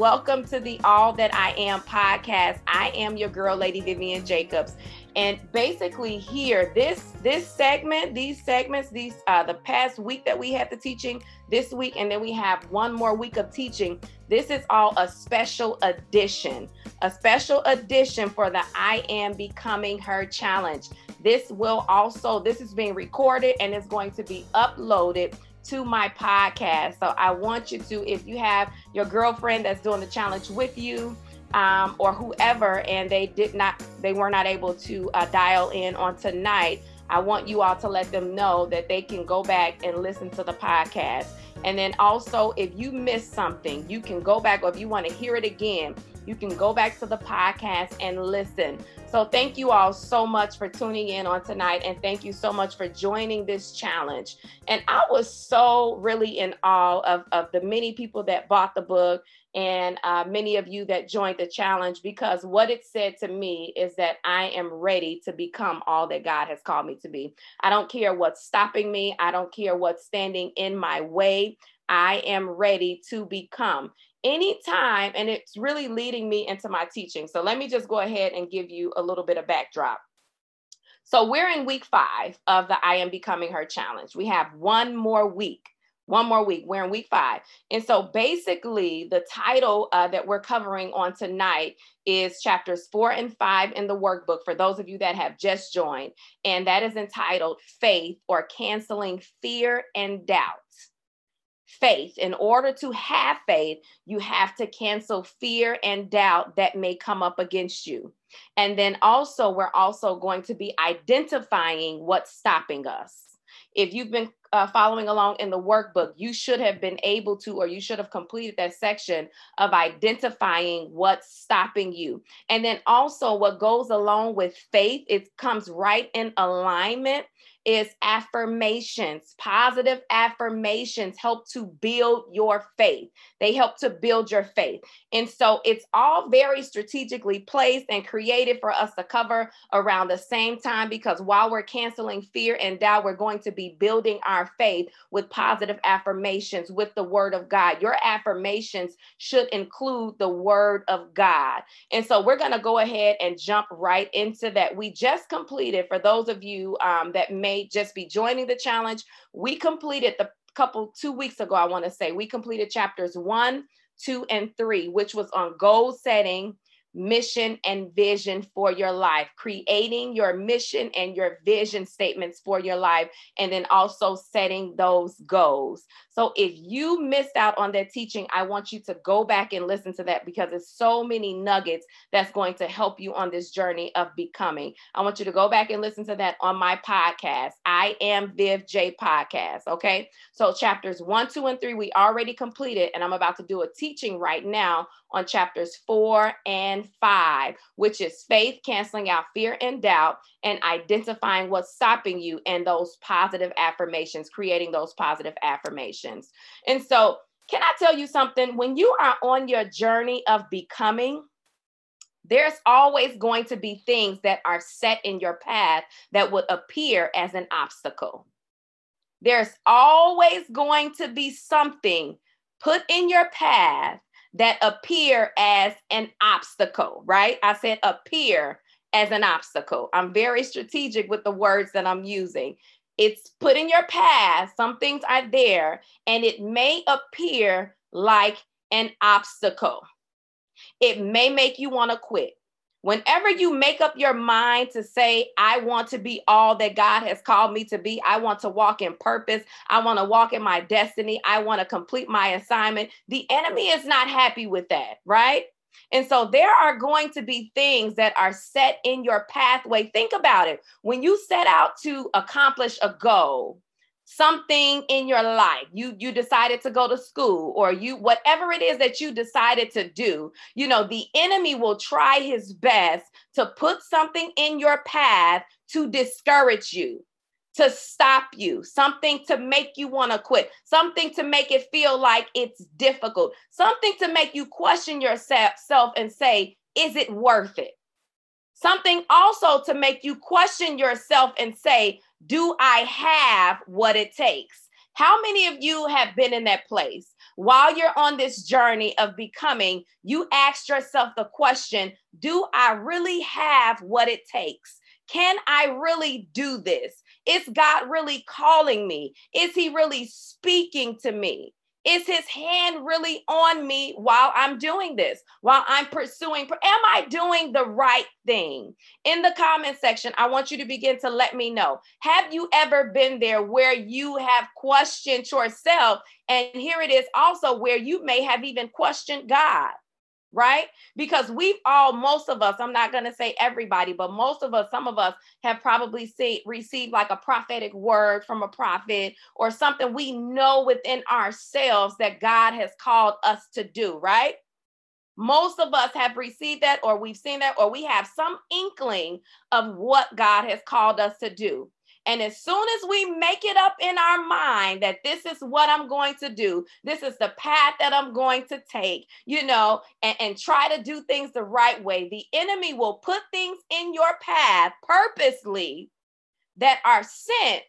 Welcome to the All That I Am podcast. I am your girl, Lady Vivian Jacobs. And basically here, these segments, the past week that we had the teaching this week, and then we have one more week of teaching. This is all a special edition for the I Am Becoming Her Challenge. This is being recorded and it's going to be uploaded to my podcast. So I want you to, if you have your girlfriend that's doing the challenge with you, or whoever, and they were not able to dial in on tonight, I want you all to let them know that they can go back and listen to the podcast. And then also, if you missed something, you can go back, or if you want to hear it again, you can go back to the podcast and listen. So thank you all so much for tuning in on tonight. And thank you so much for joining this challenge. And I was so really in awe of the many people that bought the book and many of you that joined the challenge, because what it said to me is that I am ready to become all that God has called me to be. I don't care what's stopping me. I don't care what's standing in my way. I am ready to become. Anytime, and it's really leading me into my teaching. So let me just go ahead and give you a little bit of backdrop. So we're in week 5 of the I Am Becoming Her Challenge. We have one more week. We're in week 5. And so basically the title that we're covering on tonight is chapters 4 and 5 in the workbook for those of you that have just joined. And that is entitled Faith or Canceling Fear and Doubt. Faith. In order to have faith, you have to cancel fear and doubt that may come up against you. And then also, we're also going to be identifying what's stopping us. If you've been following along in the workbook, you should have been able to, or you should have completed that section of identifying what's stopping you. And then also what goes along with faith, it comes right in alignment, is affirmations. Positive affirmations help to build your faith. They help to build your faith. And so it's all very strategically placed and created for us to cover around the same time, because while we're canceling fear and doubt, we're going to be building our faith with positive affirmations, with the word of God. Your affirmations should include the word of God. And so we're going to go ahead and jump right into that. We just completed, for those of you that may just be joining the challenge, we completed 2 weeks ago, I want to say, we completed chapters 1, 2, and 3, which was on goal setting, mission and vision for your life, creating your mission and your vision statements for your life, and then also setting those goals. So if you missed out on that teaching, I want you to go back and listen to that, because there's so many nuggets that's going to help you on this journey of becoming. I want you to go back and listen to that on my podcast, I Am Viv J Podcast. Okay. So chapters 1, 2, and 3, we already completed, and I'm about to do a teaching right now on chapters 4 and 5, which is faith, canceling out fear and doubt, and identifying what's stopping you, and those positive affirmations, creating those positive affirmations. And so, can I tell you something? When you are on your journey of becoming, there's always going to be things that are set in your path that would appear as an obstacle. There's always going to be something put in your path that appear as an obstacle, right? I said appear as an obstacle. I'm very strategic with the words that I'm using. It's put in your path, some things are there, and it may appear like an obstacle. It may make you want to quit. Whenever you make up your mind to say, I want to be all that God has called me to be, I want to walk in purpose, I want to walk in my destiny, I want to complete my assignment, the enemy is not happy with that, right? And so there are going to be things that are set in your pathway. Think about it. When you set out to accomplish a goal, something in your life, you decided to go to school, or you, whatever it is that you decided to do, you know, the enemy will try his best to put something in your path to discourage you, to stop you, something to make you want to quit, something to make it feel like it's difficult, something to make you question yourself and say, is it worth it? Something also to make you question yourself and say, do I have what it takes? How many of you have been in that place While you're on this journey of becoming, you ask yourself the question, do I really have what it takes? Can I really do this? Is God really calling me? Is he really speaking to me? Is his hand really on me while I'm doing this, while I'm pursuing? Am I doing the right thing? In the comment section, I want you to begin to let me know. Have you ever been there where you have questioned yourself? And here it is also where you may have even questioned God, right? Because we've all, most of us, I'm not going to say everybody, but most of us, some of us have probably received like a prophetic word from a prophet or something we know within ourselves that God has called us to do, right? Most of us have received that, or we've seen that, or we have some inkling of what God has called us to do. And as soon as we make it up in our mind that this is what I'm going to do, this is the path that I'm going to take, you know, and try to do things the right way, the enemy will put things in your path purposely that are sent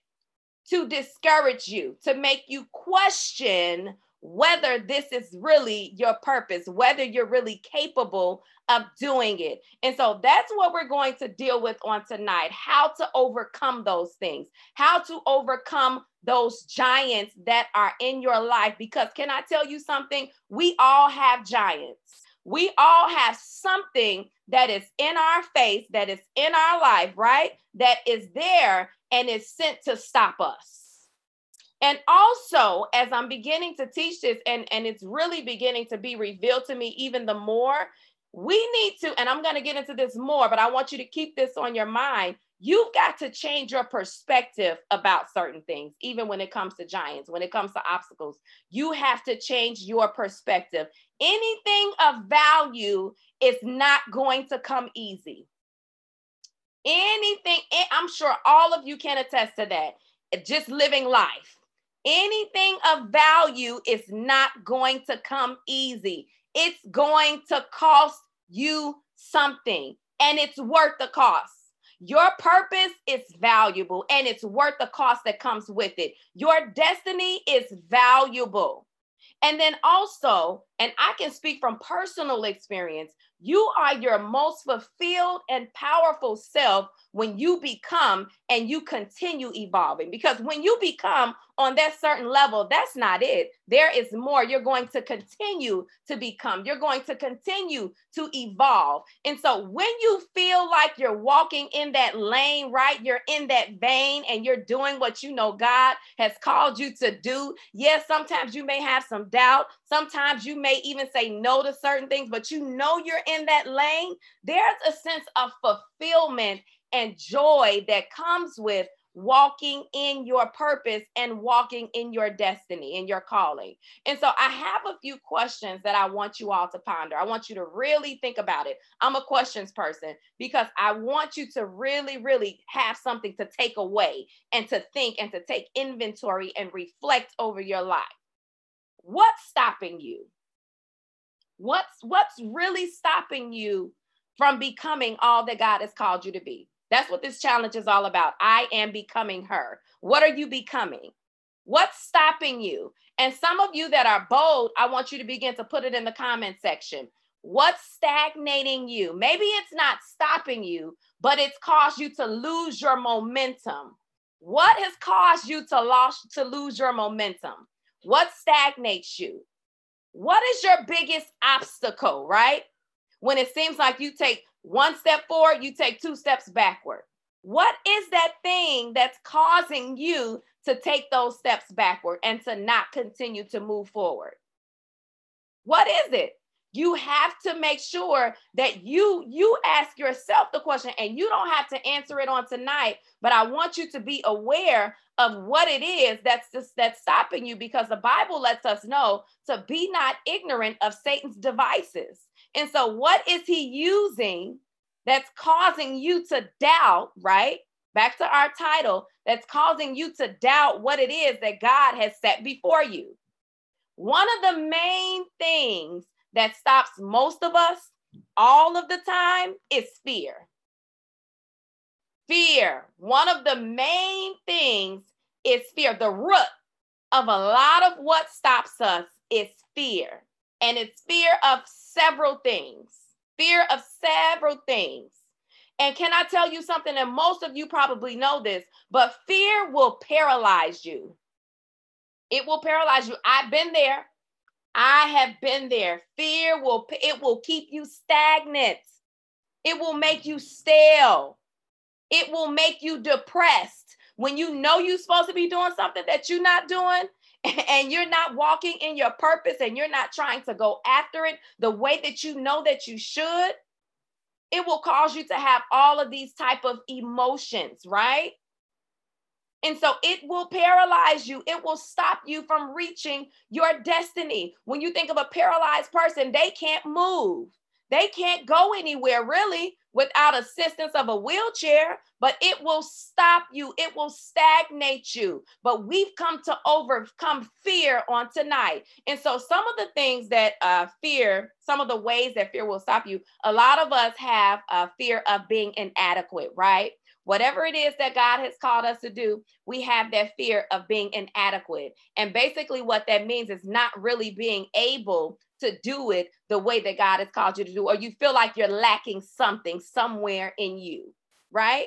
to discourage you, to make you question whether this is really your purpose, whether you're really capable of doing it. And so that's what we're going to deal with on tonight, how to overcome those things, how to overcome those giants that are in your life. Because can I tell you something? We all have giants. We all have something that is in our face, that is in our life, right? That is there and is sent to stop us. And also, as I'm beginning to teach this, and it's really beginning to be revealed to me even the more, we need to, and I'm going to get into this more, but I want you to keep this on your mind. You've got to change your perspective about certain things, even when it comes to giants, when it comes to obstacles. You have to change your perspective. Anything of value is not going to come easy. Anything, I'm sure all of you can attest to that, just living life. Anything of value is not going to come easy. It's going to cost you something, and it's worth the cost. Your purpose is valuable, and it's worth the cost that comes with it. Your destiny is valuable. And then also, and I can speak from personal experience, you are your most fulfilled and powerful self when you become and you continue evolving. Because when you become on that certain level, that's not it. There is more. You're going to continue to become. You're going to continue to evolve. And so when you feel like you're walking in that lane, right? You're in that vein and you're doing what you know God has called you to do. Yes, sometimes you may have some doubt. Sometimes you may even say no to certain things, but you know you're in that lane. There's a sense of fulfillment and joy that comes with walking in your purpose and walking in your destiny and your calling. And so I have a few questions that I want you all to ponder. I want you to really think about it. I'm a questions person because I want you to really, really have something to take away and to think and to take inventory and reflect over your life. What's stopping you? What's really stopping you from becoming all that God has called you to be? That's what this challenge is all about. I am becoming her. What are you becoming? What's stopping you? And some of you that are bold, I want you to begin to put it in the comment section. What's stagnating you? Maybe it's not stopping you, but it's caused you to lose your momentum. What has caused you to lose your momentum? What stagnates you? What is your biggest obstacle, right? When it seems like you take one step forward, you take two steps backward. What is that thing that's causing you to take those steps backward and to not continue to move forward? What is it? You have to make sure that you ask yourself the question, and you don't have to answer it on tonight, but I want you to be aware of what it is that's stopping you, because the Bible lets us know to be not ignorant of Satan's devices. And so what is he using that's causing you to doubt, right? Back to our title, that's causing you to doubt what it is that God has set before you. One of the main things that stops most of us all of the time is fear. Fear, one of the main things is fear. The root of a lot of what stops us is fear. And it's fear of several things. Fear of several things. And can I tell you something? And most of you probably know this, but fear will paralyze you. It will paralyze you. I've been there. I have been there. Fear will, it will keep you stagnant. It will make you stale. It will make you depressed. When you know you're supposed to be doing something that you're not doing, and you're not walking in your purpose, and you're not trying to go after it the way that you know that you should, it will cause you to have all of these type of emotions, right? And so it will paralyze you. It will stop you from reaching your destiny. When you think of a paralyzed person, they can't move. They can't go anywhere really without assistance of a wheelchair, but it will stop you. It will stagnate you. But we've come to overcome fear on tonight. And so some of the things that fear, some of the ways that fear will stop you, a lot of us have a fear of being inadequate, right? Whatever it is that God has called us to do, we have that fear of being inadequate. And basically what that means is not really being able to do it the way that God has called you to do, or you feel like you're lacking something somewhere in you, right?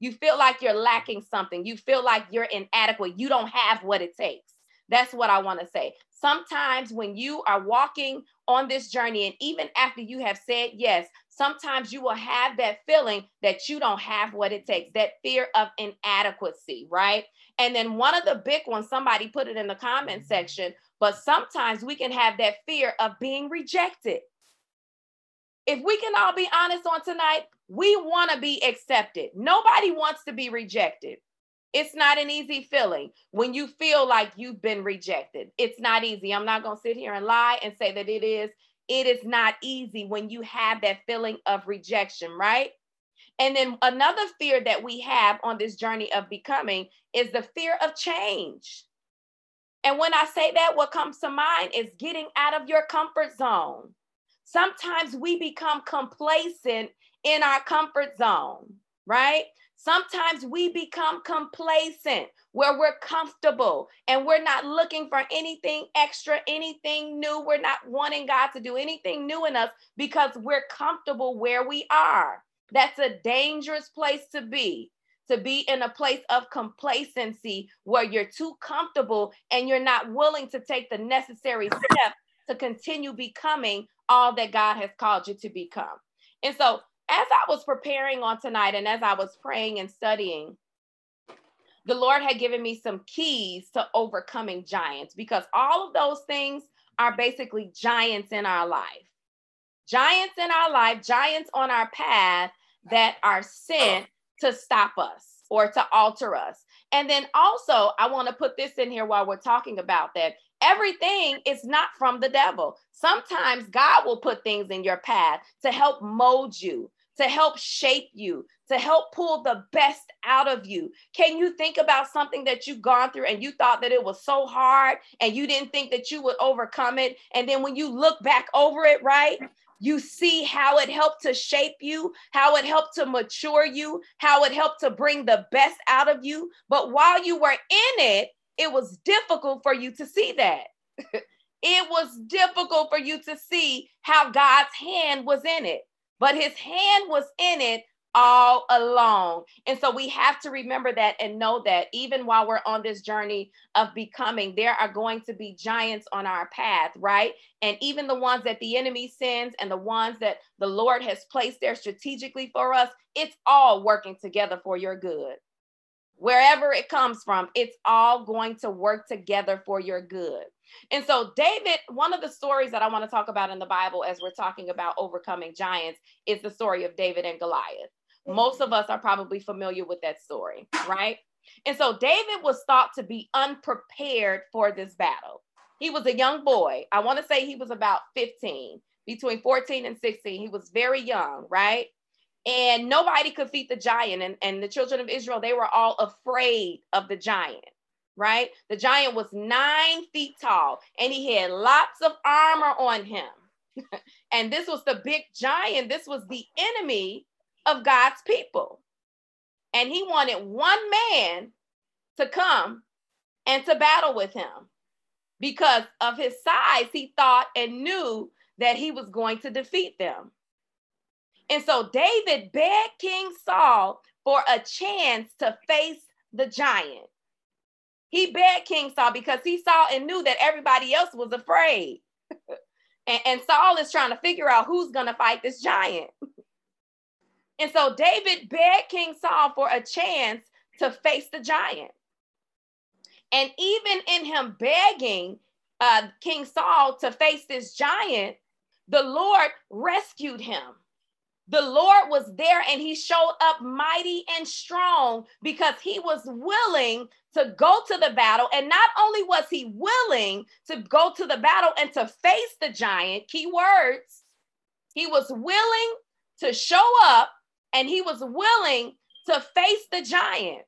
You feel like you're lacking something. You feel like you're inadequate. You don't have what it takes. That's what I want to say. Sometimes when you are walking on this journey, and even after you have said yes, sometimes you will have that feeling that you don't have what it takes, that fear of inadequacy, right? And then one of the big ones, somebody put it in the comment section, but sometimes we can have that fear of being rejected. If we can all be honest on tonight, we want to be accepted. Nobody wants to be rejected. It's not an easy feeling when you feel like you've been rejected. It's not easy. I'm not going to sit here and lie and say that it is. It is not easy when you have that feeling of rejection, right? And then another fear that we have on this journey of becoming is the fear of change. And when I say that, what comes to mind is getting out of your comfort zone. Sometimes we become complacent in our comfort zone, right? Sometimes we become complacent where we're comfortable and we're not looking for anything extra, anything new. We're not wanting God to do anything new in us because we're comfortable where we are. That's a dangerous place to be. To be in a place of complacency where you're too comfortable and you're not willing to take the necessary steps to continue becoming all that God has called you to become. And so as I was preparing on tonight and as I was praying and studying, the Lord had given me some keys to overcoming giants, because all of those things are basically giants in our life. Giants in our life, giants on our path that are sent to stop us or to alter us. And then also, I want to put this in here while we're talking about that. Everything is not from the devil. Sometimes God will put things in your path to help mold you, to help shape you, to help pull the best out of you. Can you think about something that you've gone through and you thought that it was so hard and you didn't think that you would overcome it? And then when you look back over it, right? You see how it helped to shape you, how it helped to mature you, how it helped to bring the best out of you. But while you were in it, it was difficult for you to see that. It was difficult for you to see how God's hand was in it, but his hand was in it all along. And so we have to remember that and know that even while we're on this journey of becoming, there are going to be giants on our path, right? And even the ones that the enemy sends and the ones that the Lord has placed there strategically for us, it's all working together for your good. Wherever it comes from, it's all going to work together for your good. And so David, one of the stories that I want to talk about in the Bible as we're talking about overcoming giants is the story of David and Goliath. Most of us are probably familiar with that story, right? And so David was thought to be unprepared for this battle. He was a young boy. I want to say he was about 15, between 14 and 16. He was very young, right? And nobody could defeat the giant. And the children of Israel, they were all afraid of the giant, right? The giant was 9 feet tall and he had lots of armor on him. And this was the big giant. This was the enemy of God's people. And he wanted one man to come and to battle with him. because of his size, he thought and knew that he was going to defeat them. And so David begged King Saul for a chance to face the giant. He begged King Saul because he saw and knew that everybody else was afraid. And Saul is trying to figure out who's going to fight this giant. And so David begged King Saul for a chance to face the giant. And even in him begging King Saul to face this giant, the Lord rescued him. The Lord was there and he showed up mighty and strong because he was willing to go to the battle. And not only was he willing to go to the battle and to face the giant, key words, he was willing to show up and he was willing to face the giant.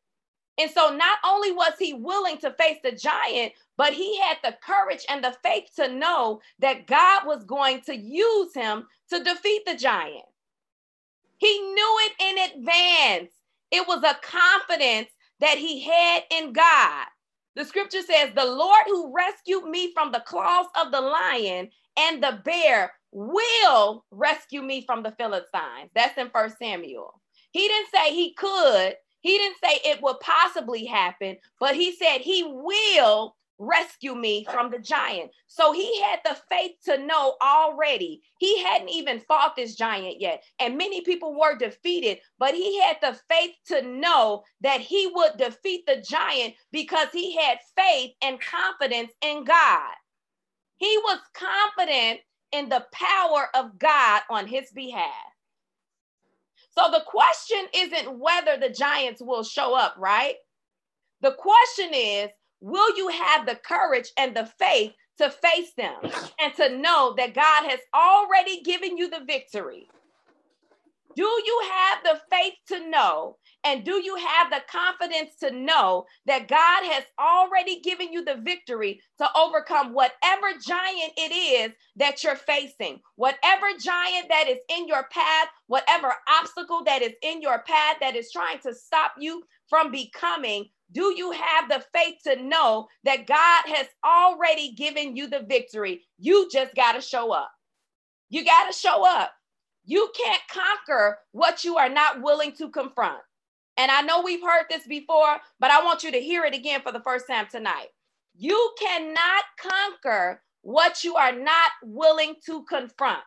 And so not only was he willing to face the giant, but he had the courage and the faith to know that God was going to use him to defeat the giant. He knew it in advance. It was a confidence that he had in God. The scripture says, the Lord who rescued me from the claws of the lion and the bear will rescue me from the Philistines. That's in 1 Samuel. He didn't say he could. He didn't say it would possibly happen, but he said he will rescue me from the giant. So he had the faith to know already. He hadn't even fought this giant yet. And many people were defeated, but he had the faith to know that he would defeat the giant because he had faith and confidence in God. He was confident in the power of God on his behalf. So the question isn't whether the giants will show up, right? The question is, will you have the courage and the faith to face them and to know that God has already given you the victory? Do you have the faith to know, and do you have the confidence to know that God has already given you the victory to overcome whatever giant it is that you're facing, whatever giant that is in your path, whatever obstacle that is in your path that is trying to stop you from becoming? Do you have the faith to know that God has already given you the victory? You just got to show up. You got to show up. You can't conquer what you are not willing to confront. And I know we've heard this before, but I want you to hear it again for the first time tonight. You cannot conquer what you are not willing to confront.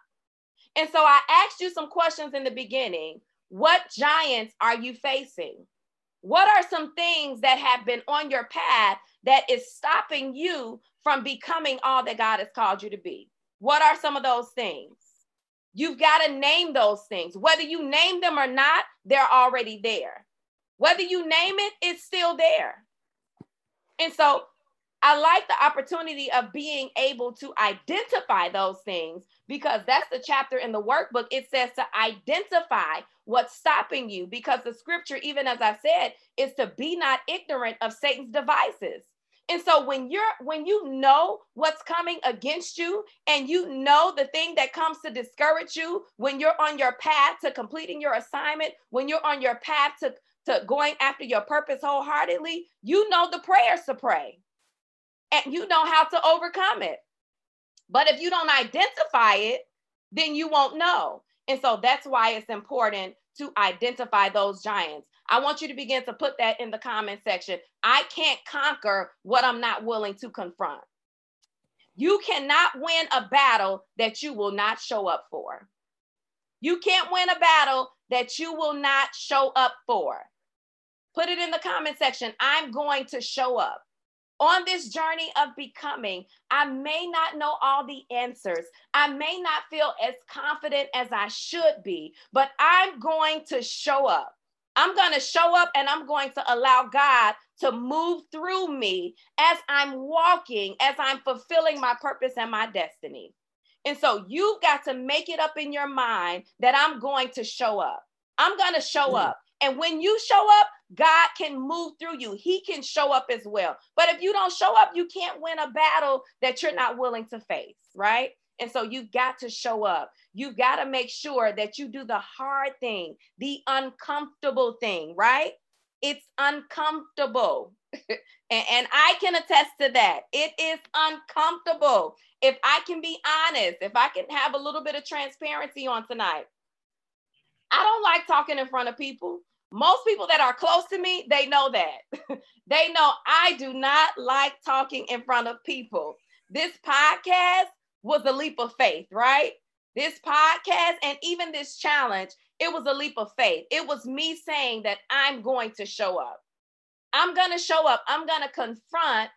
And so I asked you some questions in the beginning. What giants are you facing? What are some things that have been on your path that is stopping you from becoming all that God has called you to be? What are some of those things? You've got to name those things. Whether you name them or not, they're already there. Whether you name it, it's still there. And so I like the opportunity of being able to identify those things, because that's the chapter in the workbook. It says to identify what's stopping you, because the scripture, even as I said, is to be not ignorant of Satan's devices. And so when you know what's coming against you, and you know the thing that comes to discourage you, when you're on your path to completing your assignment, when you're on your path to going after your purpose wholeheartedly, you know the prayers to pray and you know how to overcome it. But if you don't identify it, then you won't know. And so that's why it's important to identify those giants. I want you to begin to put that in the comment section. I can't conquer what I'm not willing to confront. You cannot win a battle that you will not show up for. You can't win a battle that you will not show up for. Put it in the comment section. I'm going to show up. On this journey of becoming, I may not know all the answers. I may not feel as confident as I should be, but I'm going to show up. I'm going to show up, and I'm going to allow God to move through me as I'm walking, as I'm fulfilling my purpose and my destiny. And so you've got to make it up in your mind that I'm going to show up. I'm going to show up. And when you show up, God can move through you. He can show up as well. But if you don't show up, you can't win a battle that you're not willing to face, right? And so you've got to show up. You've got to make sure that you do the hard thing, the uncomfortable thing, right? It's uncomfortable. And I can attest to that. It is uncomfortable. If I can be honest, if I can have a little bit of transparency on tonight, I don't like talking in front of people. Most people that are close to me, they know that. They know I do not like talking in front of people. This podcast was a leap of faith, right? This podcast and even this challenge, it was a leap of faith. It was me saying that I'm going to show up. I'm going to show up. I'm going to confront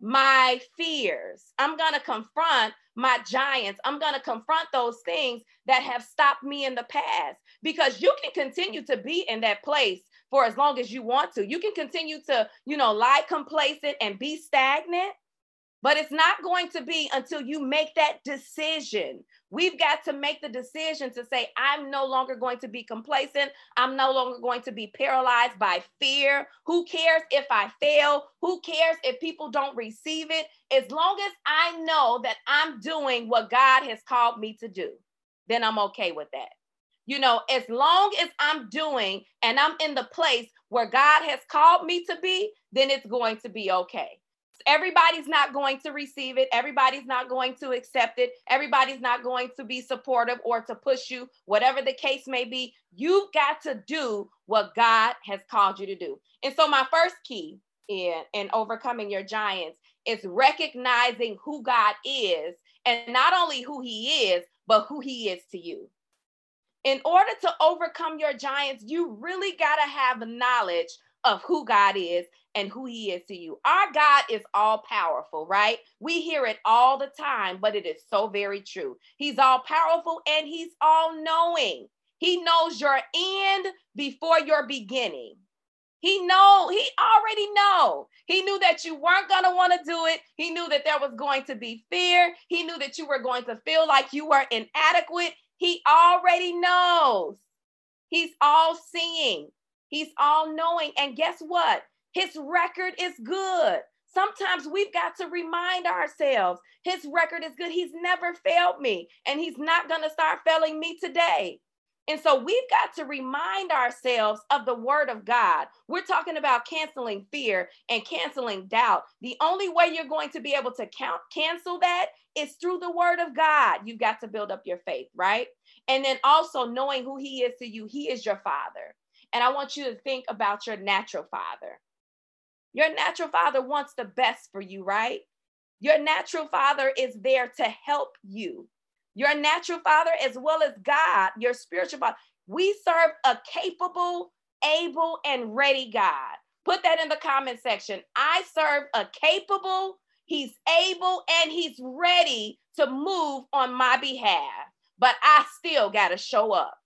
my fears. I'm going to confront my giants. I'm going to confront those things that have stopped me in the past, because you can continue to be in that place for as long as you want to. You can continue to, lie complacent and be stagnant, but it's not going to be until you make that decision. We've got to make the decision to say, I'm no longer going to be complacent. I'm no longer going to be paralyzed by fear. Who cares if I fail? Who cares if people don't receive it? As long as I know that I'm doing what God has called me to do, then I'm okay with that. As long as I'm doing and I'm in the place where God has called me to be, then it's going to be okay. Everybody's not going to receive it. Everybody's not going to accept it. Everybody's not going to be supportive or to push you, whatever the case may be. You've got to do what God has called you to do. And so my first key in overcoming your giants is recognizing who God is, and not only who he is, but who he is to you. In order to overcome your giants, you really got to have knowledge of who God is and who he is to you. Our God is all powerful, right? We hear it all the time, but it is so very true. He's all powerful and he's all knowing. He knows your end before your beginning. He already know. He knew that you weren't going to want to do it. He knew that there was going to be fear. He knew that you were going to feel like you were inadequate. He already knows. He's all seeing. He's all knowing. And guess what? His record is good. Sometimes we've got to remind ourselves, his record is good. He's never failed me, and he's not going to start failing me today. And so we've got to remind ourselves of the word of God. We're talking about canceling fear and canceling doubt. The only way you're going to be able to cancel that is through the word of God. You've got to build up your faith, right? And then also knowing who he is to you. He is your father. And I want you to think about your natural father. Your natural father wants the best for you, right? Your natural father is there to help you. Your natural father, as well as God, your spiritual father. We serve a capable, able, and ready God. Put that in the comment section. I serve a capable, he's able, and he's ready to move on my behalf. But I still got to show up.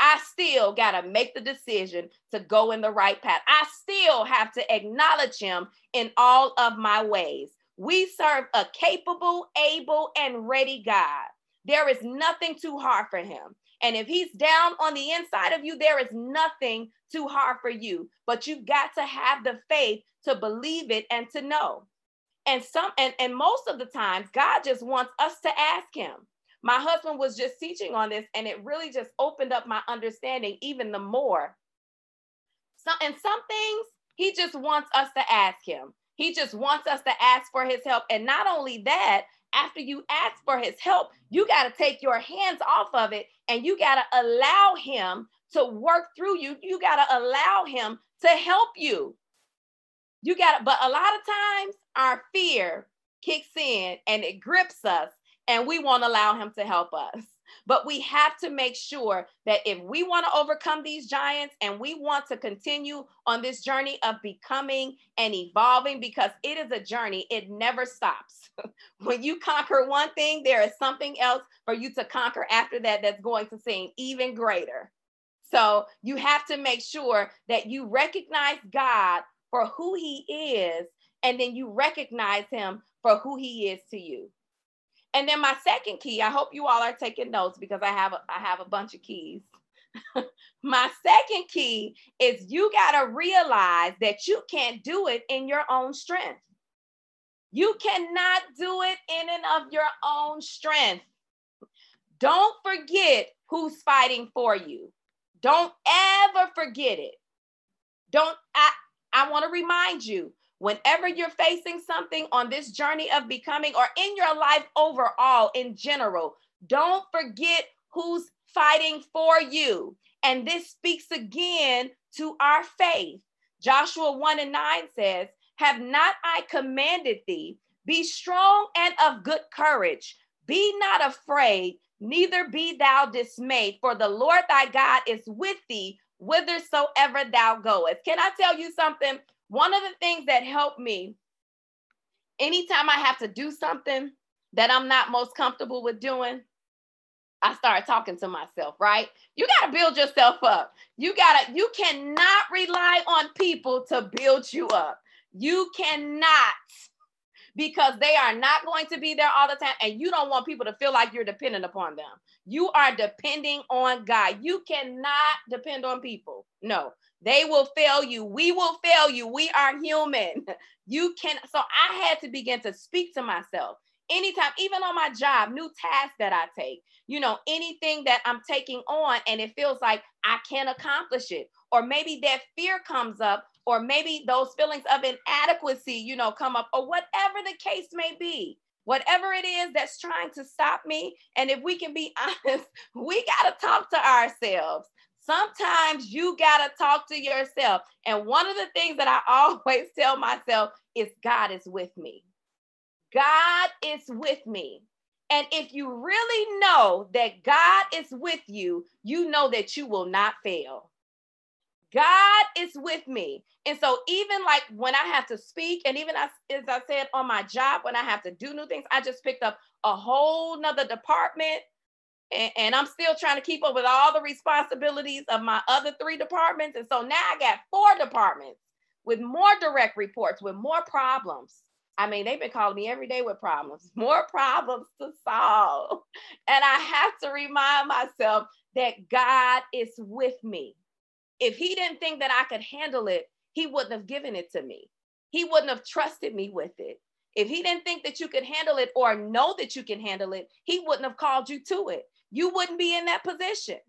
I still got to make the decision to go in the right path. I still have to acknowledge him in all of my ways. We serve a capable, able, and ready God. There is nothing too hard for him. And if he's down on the inside of you, there is nothing too hard for you. But you've got to have the faith to believe it and to know. And most of the times, God just wants us to ask him. My husband was just teaching on this, and it really just opened up my understanding even the more. Some things, he just wants us to ask him. He just wants us to ask for his help. And not only that, after you ask for his help, you got to take your hands off of it, and you got to allow him to work through you. You got to allow him to help you. But a lot of times our fear kicks in and it grips us, and we won't allow him to help us. But we have to make sure that if we want to overcome these giants and we want to continue on this journey of becoming and evolving, because it is a journey, it never stops. When you conquer one thing, there is something else for you to conquer after that that's going to seem even greater. So you have to make sure that you recognize God for who he is, and then you recognize him for who he is to you. And then my second key, I hope you all are taking notes, because I have a bunch of keys. My second key is you got to realize that you can't do it in your own strength. You cannot do it in and of your own strength. Don't forget who's fighting for you. Don't ever forget it. I want to remind you, whenever you're facing something on this journey of becoming or in your life overall, in general, don't forget who's fighting for you. And this speaks again to our faith. Joshua 1:9 says, "Have not I commanded thee? Be strong and of good courage. Be not afraid, neither be thou dismayed, for the Lord thy God is with thee whithersoever thou goest." Can I tell you something? One of the things that helped me, anytime I have to do something that I'm not most comfortable with doing, I start talking to myself, right? You got to build yourself up. You cannot rely on people to build you up. You cannot, because they are not going to be there all the time. And you don't want people to feel like you're dependent upon them. You are depending on God. You cannot depend on people. No, they will fail you. We will fail you. We are human. So I had to begin to speak to myself. Anytime, even on my job, new tasks that I take, anything that I'm taking on and it feels like I can't accomplish it, or maybe that fear comes up, or maybe those feelings of inadequacy, come up, or whatever the case may be, whatever it is that's trying to stop me. And if we can be honest, we got to talk to ourselves. Sometimes you got to talk to yourself. And one of the things that I always tell myself is, God is with me. God is with me. And if you really know that God is with you, you know that you will not fail. God is with me. And so even like when I have to speak, and even as I said on my job, when I have to do new things, I just picked up a whole nother department, and I'm still trying to keep up with all the responsibilities of my other 3 departments. And so now I got 4 departments with more direct reports, with more problems. I mean, they've been calling me every day with problems, more problems to solve. And I have to remind myself that God is with me. If he didn't think that I could handle it, he wouldn't have given it to me. He wouldn't have trusted me with it. If he didn't think that you could handle it or know that you can handle it, he wouldn't have called you to it. You wouldn't be in that position.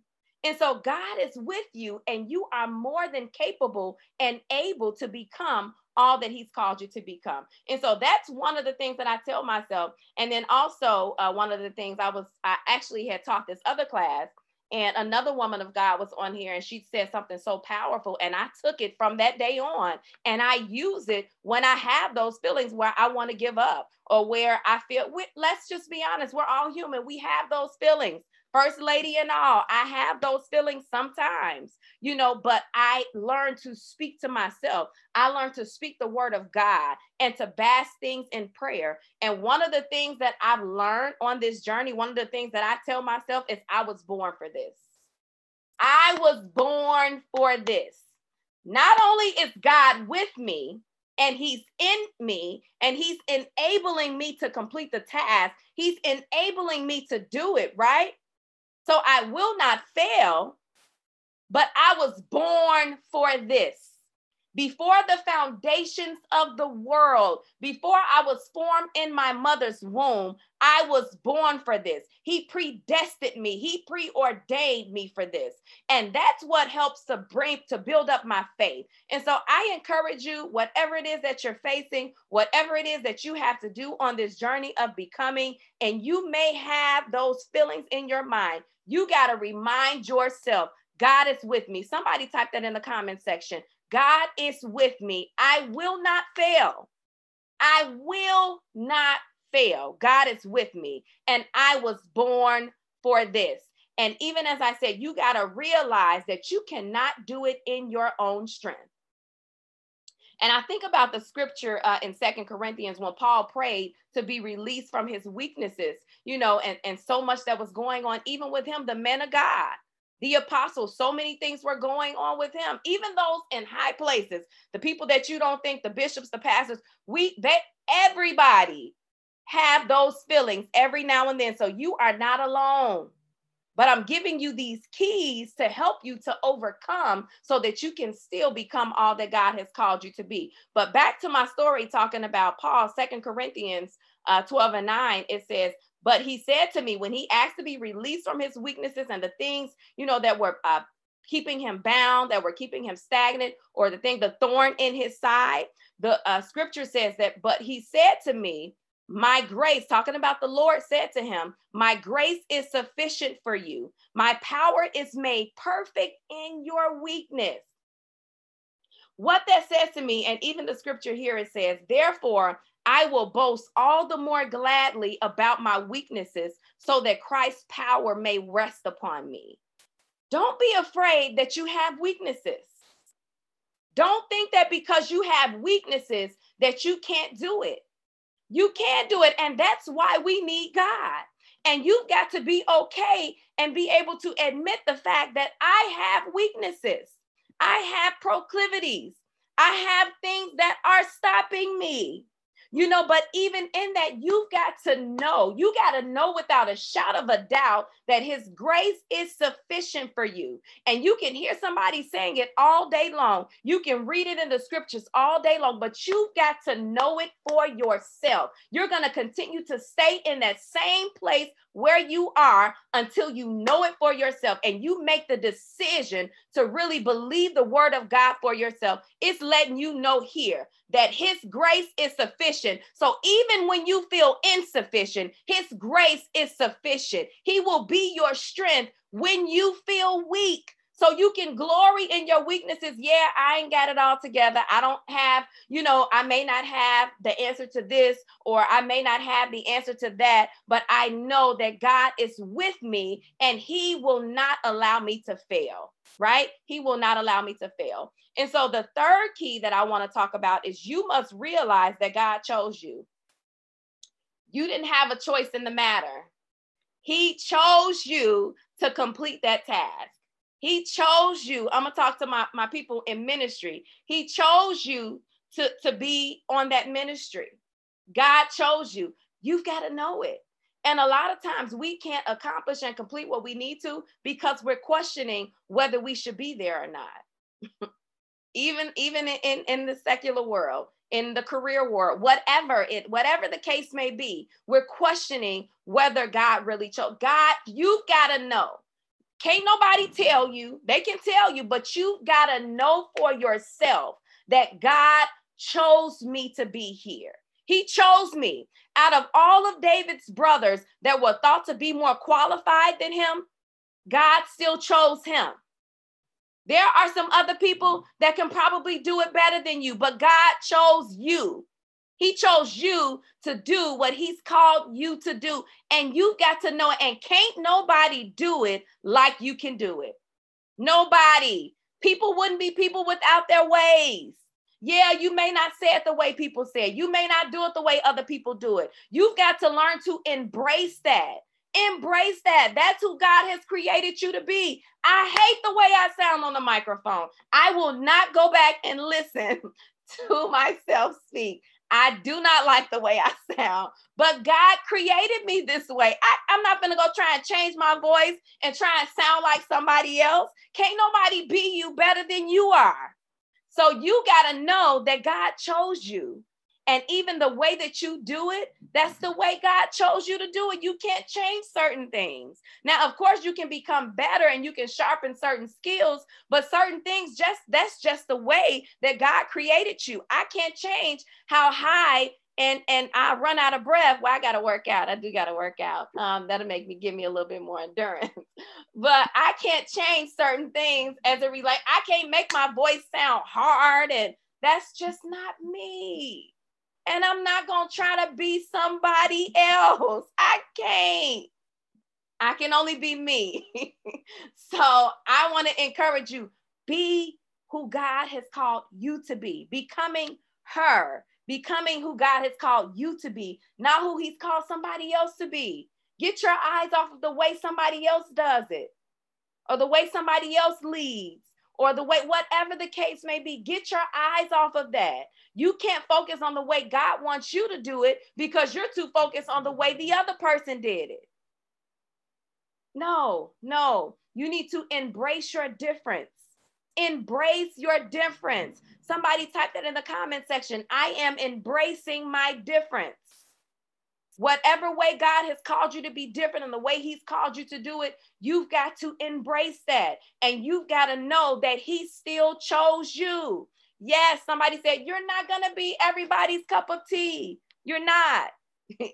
And so God is with you, and you are more than capable and able to become all that he's called you to become. And so that's one of the things that I tell myself. And then also one of the things I actually had taught this other class, and another woman of God was on here, and she said something so powerful, and I took it from that day on, and I use it when I have those feelings where I want to give up or where I feel, let's just be honest, we're all human. We have those feelings. First lady and all, I have those feelings sometimes, but I learned to speak to myself. I learned to speak the word of God and to bask things in prayer. And one of the things that I've learned on this journey, one of the things that I tell myself is, I was born for this. I was born for this. Not only is God with me, and he's in me, and he's enabling me to complete the task, he's enabling me to do it, right? So I will not fail, but I was born for this. Before the foundations of the world, before I was formed in my mother's womb, I was born for this. He predestined me. He preordained me for this. And that's what helps to build up my faith. And so I encourage you, whatever it is that you're facing, whatever it is that you have to do on this journey of becoming, and you may have those feelings in your mind, you got to remind yourself, God is with me. Somebody type that in the comment section. God is with me. I will not fail. I will not fail. God is with me. And I was born for this. And even as I said, you got to realize that you cannot do it in your own strength. And I think about the scripture in 2 Corinthians when Paul prayed to be released from his weaknesses, and so much that was going on, even with him, the man of God. The apostles, so many things were going on with him, even those in high places, the people that you don't think, the bishops, the pastors, everybody have those feelings every now and then. So you are not alone, but I'm giving you these keys to help you to overcome so that you can still become all that God has called you to be. But back to my story, talking about Paul, 2 Corinthians 12:9, it says, "But he said to me," when he asked to be released from his weaknesses and the things, that were keeping him bound, that were keeping him stagnant, or the thorn in his side. The scripture says that, but he said to me, my grace, talking about the Lord, said to him, my grace is sufficient for you. My power is made perfect in your weakness. What that says to me, and even the scripture here, it says, therefore, I will boast all the more gladly about my weaknesses so that Christ's power may rest upon me. Don't be afraid that you have weaknesses. Don't think that because you have weaknesses that you can't do it. You can do it, and that's why we need God. And you've got to be okay and be able to admit the fact that I have weaknesses. I have proclivities. I have things that are stopping me. You know, but even in that, you've got to know. You got to know without a shadow of a doubt that his grace is sufficient for you. And you can hear somebody saying it all day long. You can read it in the scriptures all day long, but you've got to know it for yourself. You're going to continue to stay in that same place where you are until you know it for yourself and you make the decision to really believe the word of God for yourself. It's letting you know here that his grace is sufficient. So even when you feel insufficient, his grace is sufficient. He will be your strength when you feel weak. So you can glory in your weaknesses. Yeah, I ain't got it all together. I don't have, you know, I may not have the answer to this, or I may not have the answer to that, but I know that God is with me and he will not allow me to fail, right? He will not allow me to fail. And so the third key that I want to talk about is you must realize that God chose you. You didn't have a choice in the matter. He chose you to complete that task. He chose you. I'm going to talk to my people in ministry. He chose you to be on that ministry. God chose you. You've got to know it. And a lot of times we can't accomplish and complete what we need to because we're questioning whether we should be there or not. Even in the secular world, in the career world, whatever the case may be, we're questioning whether God really chose. God, you've got to know. Can't nobody tell you. They can tell you, but you got to know for yourself that God chose me to be here. He chose me. Out of all of David's brothers that were thought to be more qualified than him, God still chose him. There are some other people that can probably do it better than you, but God chose you. He chose you to do what he's called you to do. And you've got to know it. And can't nobody do it like you can do it. Nobody. People wouldn't be people without their ways. Yeah, you may not say it the way people say it. You may not do it the way other people do it. You've got to learn to embrace that. Embrace that. That's who God has created you to be. I hate the way I sound on the microphone. I will not go back and listen to myself speak. I do not like the way I sound, but God created me this way. I'm not going to go try and change my voice and try and sound like somebody else. Can't nobody be you better than you are. So you got to know that God chose you. And even the way that you do it, that's the way God chose you to do it. You can't change certain things. Now, of course, you can become better and you can sharpen certain skills, but certain things, that's just the way that God created you. I can't change how high and I run out of breath. Well, I got to work out. I do got to work out. That'll give me a little bit more endurance. But I can't change certain things as it relates. I can't make my voice sound hard, and that's just not me. And I'm not going to try to be somebody else. I can't. I can only be me. So I want to encourage you, be who God has called you to be. Becoming her. Becoming who God has called you to be. Not who he's called somebody else to be. Get your eyes off of the way somebody else does it. Or the way somebody else leads. Or the way, whatever the case may be, get your eyes off of that. You can't focus on the way God wants you to do it because you're too focused on the way the other person did it. No, you need to embrace your difference. Embrace your difference. Somebody type that in the comment section. I am embracing my difference. Whatever way God has called you to be different and the way he's called you to do it, you've got to embrace that. And you've got to know that he still chose you. Yes, somebody said, you're not going to be everybody's cup of tea. You're not.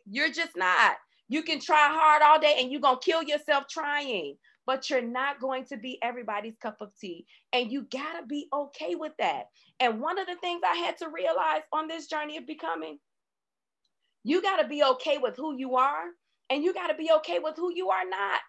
You're just not. You can try hard all day and you're going to kill yourself trying, but you're not going to be everybody's cup of tea. And you got to be okay with that. And one of the things I had to realize on this journey of becoming, you got to be okay with who you are and you got to be okay with who you are not.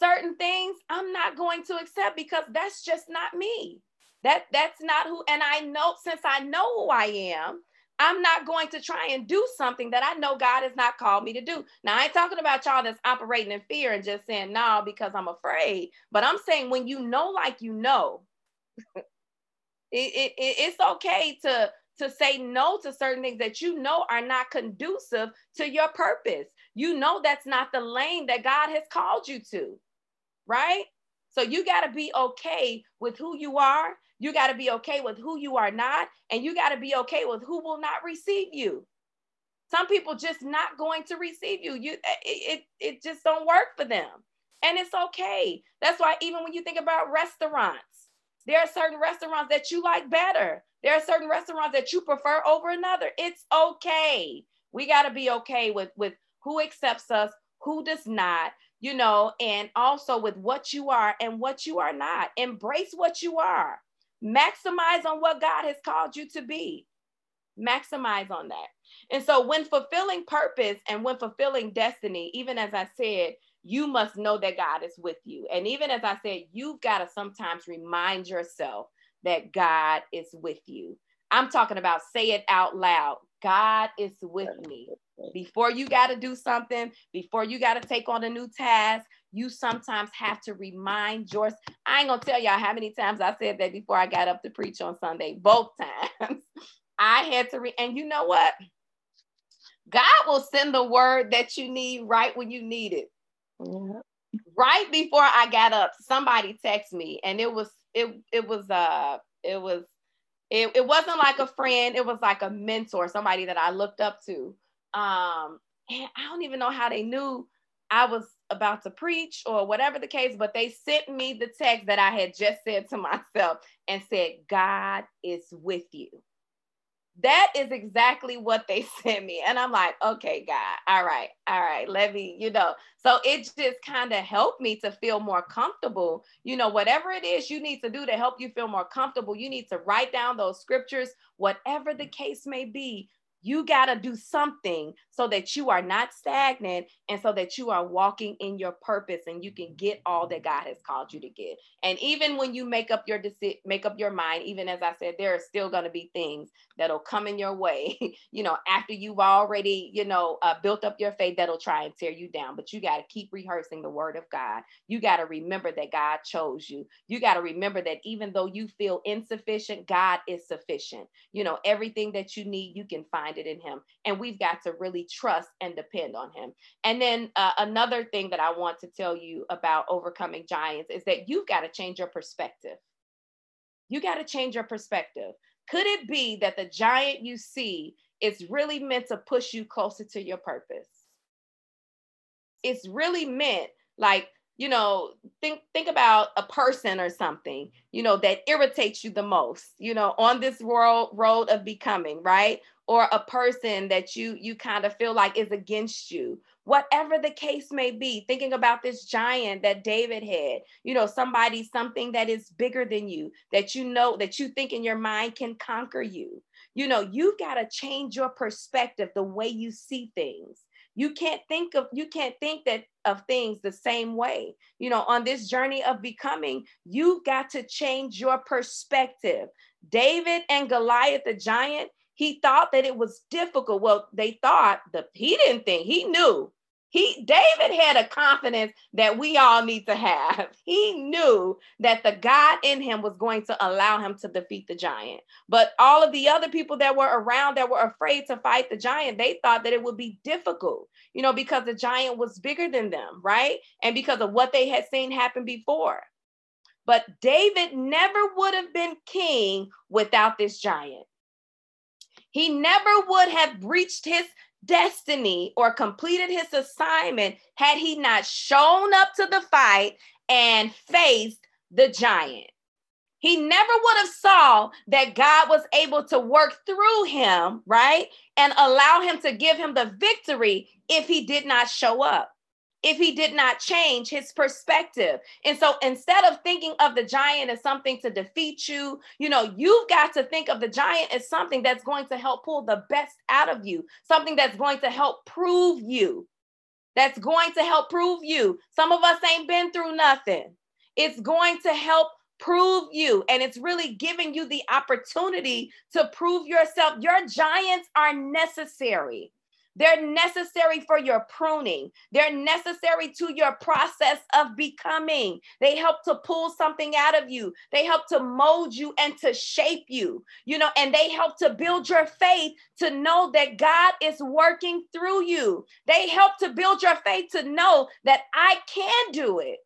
Certain things I'm not going to accept because that's just not me. That's not who, and I know, since I know who I am, I'm not going to try and do something that I know God has not called me to do. Now, I ain't talking about y'all that's operating in fear and just saying, no, because I'm afraid. But I'm saying when you know, like you know, it's okay to say no to certain things that you know are not conducive to your purpose. You know that's not the lane that God has called you to, right? So you got to be okay with who you are. You got to be okay with who you are not, and you got to be okay with who will not receive you. Some people just not going to receive you. It just don't work for them, and it's okay. That's why even when you think about restaurants, there are certain restaurants that you like better. There are certain restaurants that you prefer over another. It's okay. We got to be okay with who accepts us, who does not, you know, and also with what you are and what you are not. Embrace what you are. Maximize on what God has called you to be. Maximize on that. And so when fulfilling purpose and when fulfilling destiny, even as I said, you must know that God is with you. And even as I said, you've got to sometimes remind yourself that God is with you. I'm talking about say it out loud. God is with me. Before you got to do something, before you got to take on a new task, you sometimes have to remind yourself. I ain't going to tell y'all how many times I said that before I got up to preach on Sunday, both times. I had to, and you know what? God will send the word that you need right when you need it. Yeah. Right before I got up, somebody texted me and it wasn't like a friend. It was like a mentor, somebody that I looked up to. And I don't even know how they knew I was about to preach or whatever the case, but they sent me the text that I had just said to myself and said, God is with you. That is exactly what they sent me. And I'm like, okay, God, all right, let me, you know. So it just kind of helped me to feel more comfortable. You know, whatever it is you need to do to help you feel more comfortable, you need to write down those scriptures, whatever the case may be. You got to do something so that you are not stagnant and so that you are walking in your purpose and you can get all that God has called you to get. And even when you make up your mind, even as I said, there are still going to be things that'll come in your way, you know, after you've already, you know, built up your faith, that'll try and tear you down. But you got to keep rehearsing the word of God. You got to remember that God chose you. You got to remember that even though you feel insufficient, God is sufficient. You know, everything that you need, you can find it in him, and we've got to really trust and depend on him. And then another thing that I want to tell you about overcoming giants is that you've got to change your perspective. You got to change your perspective. Could it be that the giant you see is really meant to push you closer to your purpose? It's really meant, like, you know, think about a person or something, you know, that irritates you the most, you know, on this road of becoming, right? Or a person that you kind of feel like is against you, whatever the case may be. Thinking about this giant that David had, you know, something that is bigger than you, that you know, that you think in your mind can conquer you. You know, you've got to change your perspective, the way you see things. You can't think of things the same way. You know, on this journey of becoming, you've got to change your perspective. David and Goliath, the giant, he thought that it was difficult. Well, he didn't think, he knew. David had a confidence that we all need to have. He knew that the God in him was going to allow him to defeat the giant. But all of the other people that were around that were afraid to fight the giant, they thought that it would be difficult, you know, because the giant was bigger than them, right? And because of what they had seen happen before. But David never would have been king without this giant. He never would have reached his destiny or completed his assignment had he not shown up to the fight and faced the giant. He never would have saw that God was able to work through him, right? And allow him to give him the victory if he did not show up, if he did not change his perspective. And so instead of thinking of the giant as something to defeat you, you know, you've got to think of the giant as something that's going to help pull the best out of you, something that's going to help prove you, that's going to help prove you. Some of us ain't been through nothing. It's going to help prove you. And it's really giving you the opportunity to prove yourself. Your giants are necessary. They're necessary for your pruning. They're necessary to your process of becoming. They help to pull something out of you. They help to mold you and to shape you, you know, and they help to build your faith to know that God is working through you. They help to build your faith to know that I can do it.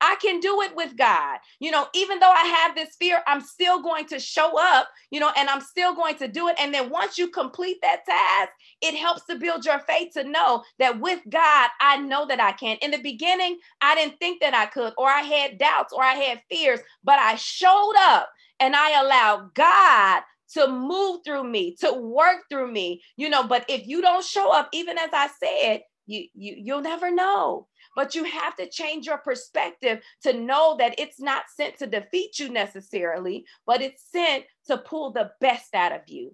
I can do it with God. You know, even though I have this fear, I'm still going to show up, you know, and I'm still going to do it. And then once you complete that task, it helps to build your faith to know that with God, I know that I can. In the beginning, I didn't think that I could, or I had doubts, or I had fears, but I showed up and I allowed God to move through me, to work through me, you know. But if you don't show up, even as I said, you'll never know. But you have to change your perspective to know that it's not sent to defeat you necessarily, but it's sent to pull the best out of you.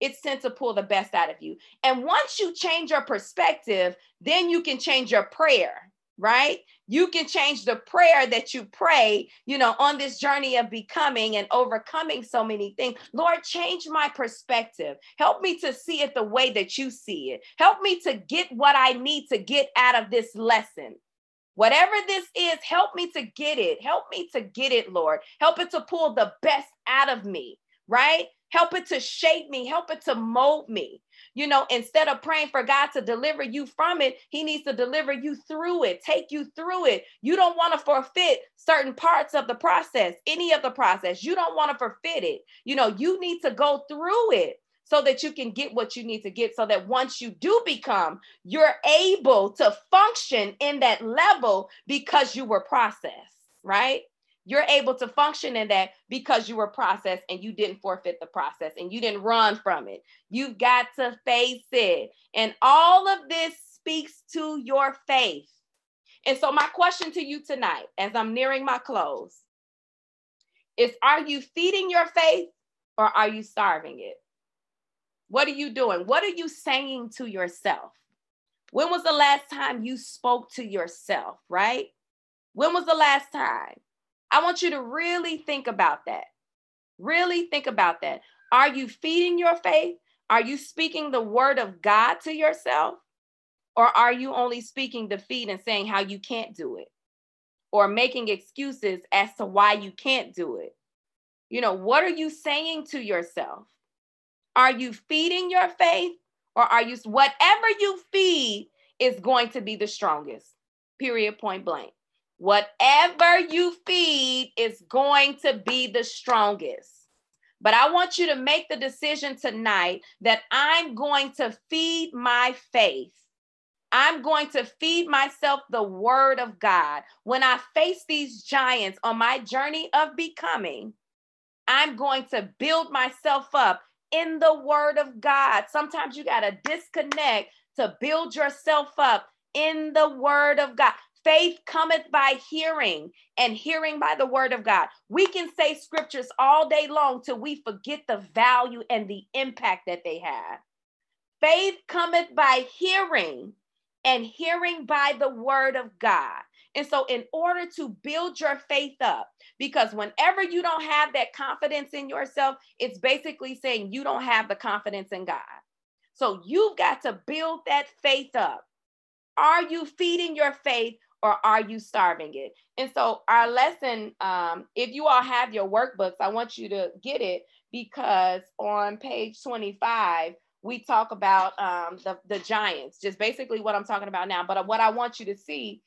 It's sent to pull the best out of you. And once you change your perspective, then you can change your prayer, right? You can change the prayer that you pray, you know, on this journey of becoming and overcoming so many things. Lord, change my perspective. Help me to see it the way that you see it. Help me to get what I need to get out of this lesson. Whatever this is, help me to get it. Help me to get it, Lord. Help it to pull the best out of me, right? Help it to shape me. Help it to mold me. You know, instead of praying for God to deliver you from it, he needs to deliver you through it, take you through it. You don't want to forfeit certain parts of the process, any of the process. You don't want to forfeit it. You know, you need to go through it so that you can get what you need to get, so that once you do become, you're able to function in that level because you were processed, right? You're able to function in that because you were processed and you didn't forfeit the process and you didn't run from it. You've got to face it. And all of this speaks to your faith. And so my question to you tonight, as I'm nearing my close, is, are you feeding your faith or are you starving it? What are you doing? What are you saying to yourself? When was the last time you spoke to yourself, right? When was the last time? I want you to really think about that. Really think about that. Are you feeding your faith? Are you speaking the word of God to yourself? Or are you only speaking defeat and saying how you can't do it? Or making excuses as to why you can't do it? You know, what are you saying to yourself? Are you feeding your faith? Or are you, whatever you feed is going to be the strongest, period, point blank. Whatever you feed is going to be the strongest. But I want you to make the decision tonight that I'm going to feed my faith. I'm going to feed myself the word of God. When I face these giants on my journey of becoming, I'm going to build myself up in the word of God. Sometimes you got to disconnect to build yourself up in the word of God. Faith cometh by hearing, and hearing by the word of God. We can say scriptures all day long till we forget the value and the impact that they have. Faith cometh by hearing, and hearing by the word of God. And so in order to build your faith up, because whenever you don't have that confidence in yourself, it's basically saying you don't have the confidence in God. So you've got to build that faith up. Are you feeding your faith? Or are you starving it? And so our lesson, if you all have your workbooks, I want you to get it, because on page 25, we talk about the giants, just basically what I'm talking about now. But what I want you to see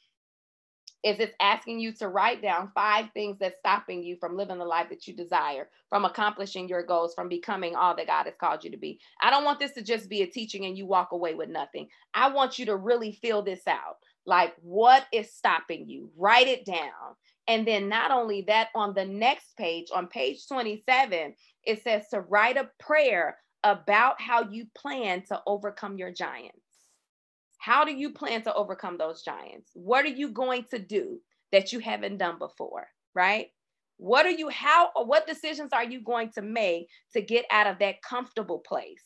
is it's asking you to write down 5 things that's stopping you from living the life that you desire, from accomplishing your goals, from becoming all that God has called you to be. I don't want this to just be a teaching and you walk away with nothing. I want you to really feel this out. Like, what is stopping you? Write it down. And then not only that, on the next page, on page 27, it says to write a prayer about how you plan to overcome your giants. How do you plan to overcome those giants? What are you going to do that you haven't done before, right? What decisions are you going to make to get out of that comfortable place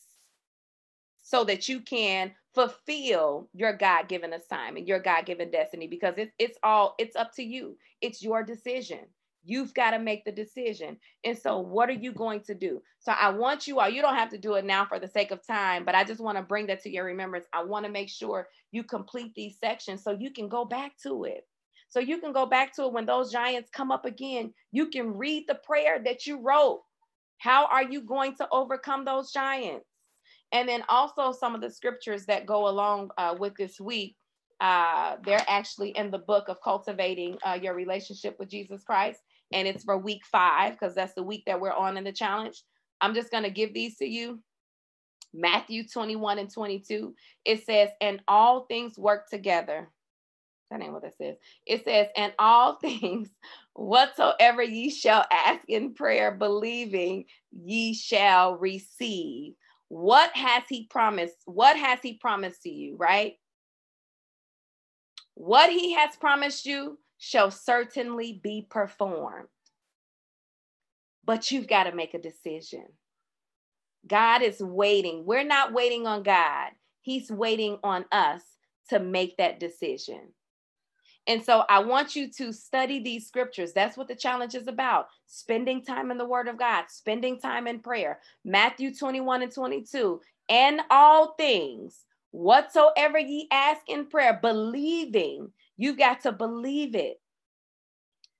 so that you can fulfill your God-given assignment, your God-given destiny? Because it's up to you. It's your decision. You've got to make the decision. And so what are you going to do? So I want you all, you don't have to do it now for the sake of time, but I just want to bring that to your remembrance. I want to make sure you complete these sections so you can go back to it. So you can go back to it when those giants come up again. You can read the prayer that you wrote. How are you going to overcome those giants? And then also some of the scriptures that go along with this week. They're actually in the book of Cultivating Your Relationship with Jesus Christ. And it's for week 5, because that's the week that we're on in the challenge. I'm just going to give these to you. Matthew 21 and 22, it says, and all things work together. That ain't what that says. It says, and all things whatsoever ye shall ask in prayer, believing ye shall receive. What has he promised? What has he promised to you, right? What he has promised you shall certainly be performed. But you've got to make a decision. God is waiting. We're not waiting on God. He's waiting on us to make that decision. And so I want you to study these scriptures. That's what the challenge is about. Spending time in the Word of God, spending time in prayer. Matthew 21 and 22, and all things whatsoever ye ask in prayer, believing. You've got to believe it.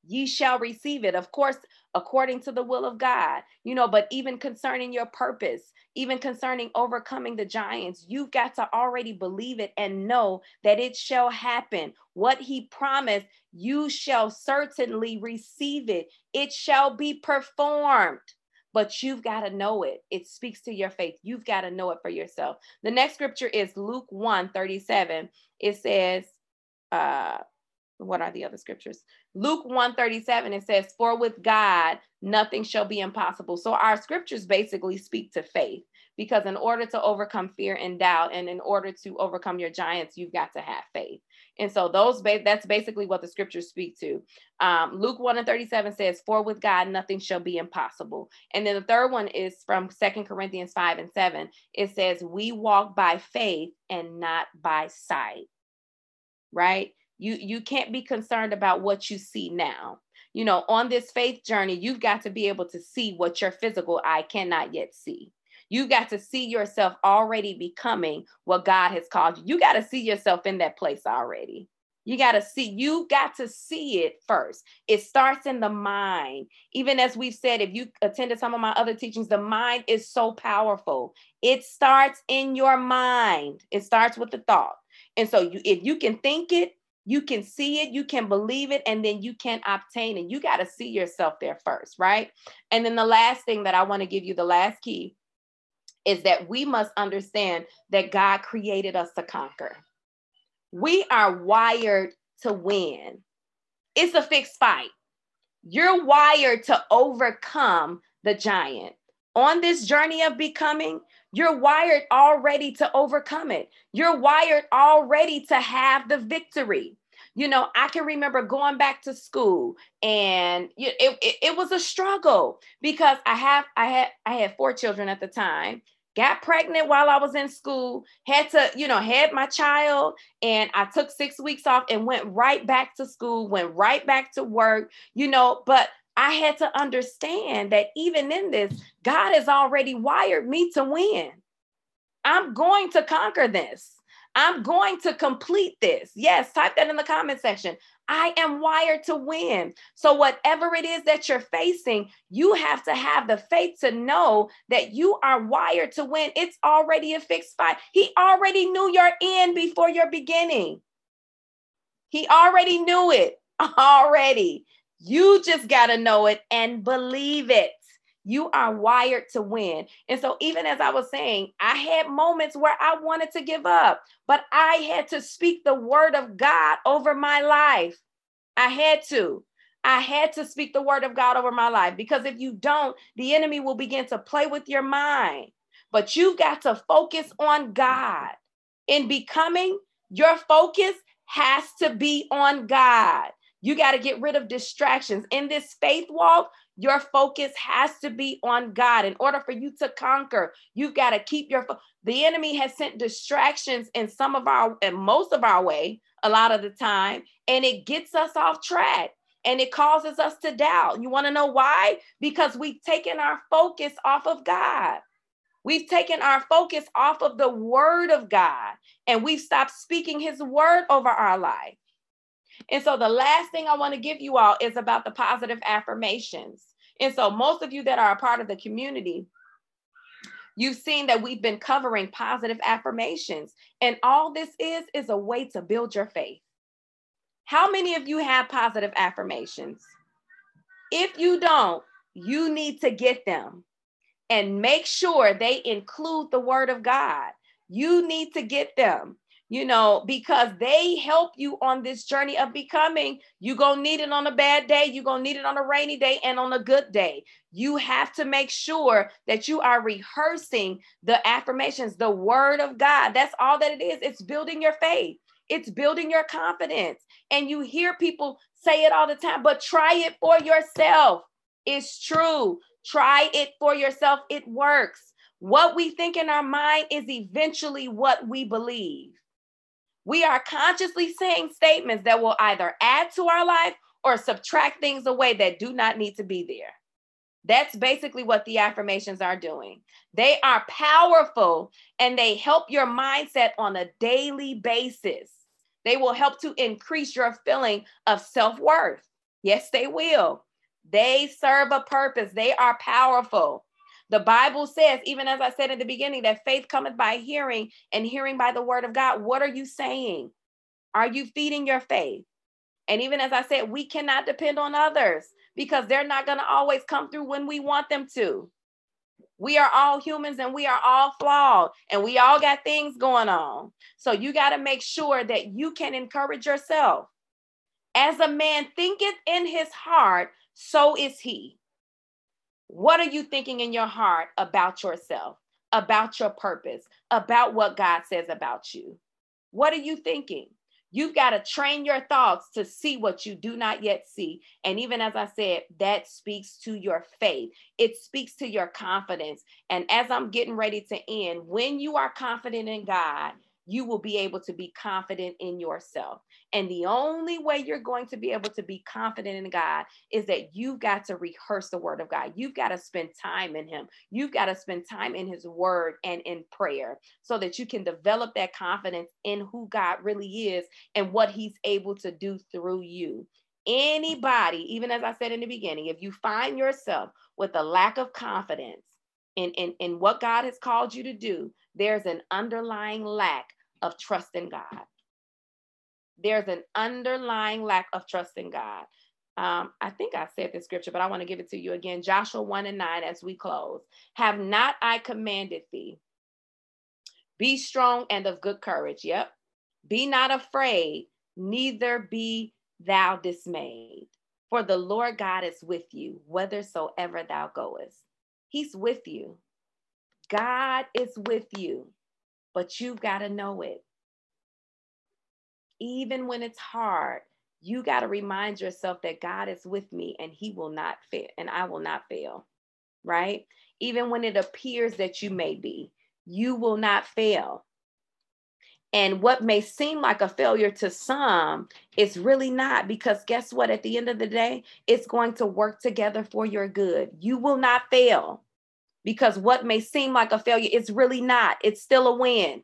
Ye shall receive it. Of course, according to the will of God, you know, but even concerning your purpose, even concerning overcoming the giants, you've got to already believe it and know that it shall happen. What he promised, you shall certainly receive it. It shall be performed. But you've got to know it. It speaks to your faith. You've got to know it for yourself. The next scripture is Luke 1:37. It says, what are the other scriptures? Luke 1:37, it says, for with God, nothing shall be impossible. So our scriptures basically speak to faith, because in order to overcome fear and doubt, and in order to overcome your giants, you've got to have faith. And so that's basically what the scriptures speak to. Luke 1:37 says, for with God, nothing shall be impossible. And then the third one is from 2 Corinthians 5 and 7. It says, we walk by faith and not by sight, right? You can't be concerned about what you see now. You know, on this faith journey, you've got to be able to see what your physical eye cannot yet see. You got to see yourself already becoming what God has called you. You got to see yourself in that place already. You got to see it first. It starts in the mind. Even as we've said, if you attended some of my other teachings, the mind is so powerful. It starts in your mind. It starts with the thought. And so if you can think it, you can see it, you can believe it, and then you can obtain it. You got to see yourself there first, right? And then the last thing that I want to give you, the last key, is that we must understand that God created us to conquer. We are wired to win. It's a fixed fight. You're wired to overcome the giant. On this journey of becoming, you're wired already to overcome it. You're wired already to have the victory. You know, I can remember going back to school, and it was a struggle because I had 4 children at the time. Got pregnant while I was in school, had to, you know, had my child, and I took 6 weeks off and went right back to school, went right back to work, you know, but I had to understand that even in this, God has already wired me to win. I'm going to conquer this. I'm going to complete this. Yes, type that in the comment section. I am wired to win. So whatever it is that you're facing, you have to have the faith to know that you are wired to win. It's already a fixed fight. He already knew your end before your beginning. He already knew it. already. You just got to know it and believe it. You are wired to win. And so even as I was saying, I had moments where I wanted to give up, but I had to speak the word of God over my life. I had to speak the word of God over my life, because if you don't, the enemy will begin to play with your mind. But you've got to focus on God. In becoming, your focus has to be on God. You got to get rid of distractions. In this faith walk, your focus has to be on God. In order for you to conquer, you've got to keep your focus. The enemy has sent distractions in some of our, and most of our way, a lot of the time, and it gets us off track and it causes us to doubt. You want to know why? Because we've taken our focus off of God. We've taken our focus off of the word of God, and we've stopped speaking his word over our life. And so the last thing I want to give you all is about the positive affirmations. And so most of you that are a part of the community, you've seen that we've been covering positive affirmations. And all this is a way to build your faith. How many of you have positive affirmations? If you don't, you need to get them and make sure they include the word of God. You need to get them. You know, because they help you on this journey of becoming. You're going to need it on a bad day. You're going to need it on a rainy day and on a good day. You have to make sure that you are rehearsing the affirmations, the word of God. That's all that it is. It's building your faith. It's building your confidence. And you hear people say it all the time, but try it for yourself. It's true. Try it for yourself. It works. What we think in our mind is eventually what we believe. We are consciously saying statements that will either add to our life or subtract things away that do not need to be there. That's basically what the affirmations are doing. They are powerful and they help your mindset on a daily basis. They will help to increase your feeling of self-worth. Yes, they will. They serve a purpose. They are powerful. The Bible says, even as I said in the beginning, that faith cometh by hearing and hearing by the word of God. What are you saying? Are you feeding your faith? And even as I said, we cannot depend on others because they're not going to always come through when we want them to. We are all humans and we are all flawed and we all got things going on. So you got to make sure that you can encourage yourself. As a man thinketh in his heart, so is he. What are you thinking in your heart about yourself, about your purpose, about what God says about you? What are you thinking? You've got to train your thoughts to see what you do not yet see. And even as I said, that speaks to your faith. It speaks to your confidence. And as I'm getting ready to end, when you are confident in God, you will be able to be confident in yourself. And the only way you're going to be able to be confident in God is that you've got to rehearse the word of God. You've got to spend time in him. You've got to spend time in his word and in prayer so that you can develop that confidence in who God really is and what he's able to do through you. Anybody, even as I said in the beginning, if you find yourself with a lack of confidence in what God has called you to do, there's an underlying lack of trust in God. There's an underlying lack of trust in God. I think I said this scripture, but I want to give it to you again. Joshua 1:9, as we close. Have not I commanded thee? Be strong and of good courage. Yep. Be not afraid, neither be thou dismayed. For the Lord God is with you, whithersoever thou goest. He's with you. God is with you, but you've got to know it. Even when it's hard, you got to remind yourself that God is with me and he will not fail, and I will not fail, right? Even when it appears that you may be, you will not fail. And what may seem like a failure to some, it's really not, because guess what? At the end of the day, it's going to work together for your good. You will not fail. Because what may seem like a failure, it's really not. It's still a win.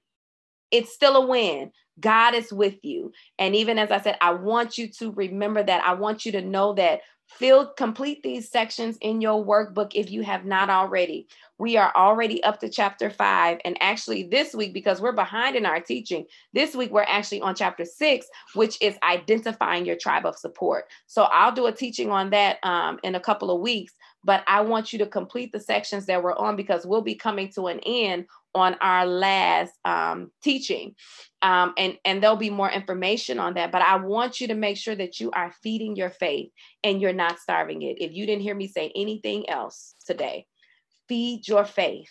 It's still a win. God is with you. And even as I said, I want you to remember that. I want you to know that complete these sections in your workbook if you have not already. We are already up to chapter 5. And actually this week, because we're behind in our teaching, this week we're actually on chapter 6, which is identifying your tribe of support. So I'll do a teaching on that in a couple of weeks, but I want you to complete the sections that we're on because we'll be coming to an end on our last teaching. And there'll be more information on that, but I want you to make sure that you are feeding your faith and you're not starving it. If you didn't hear me say anything else today, feed your faith.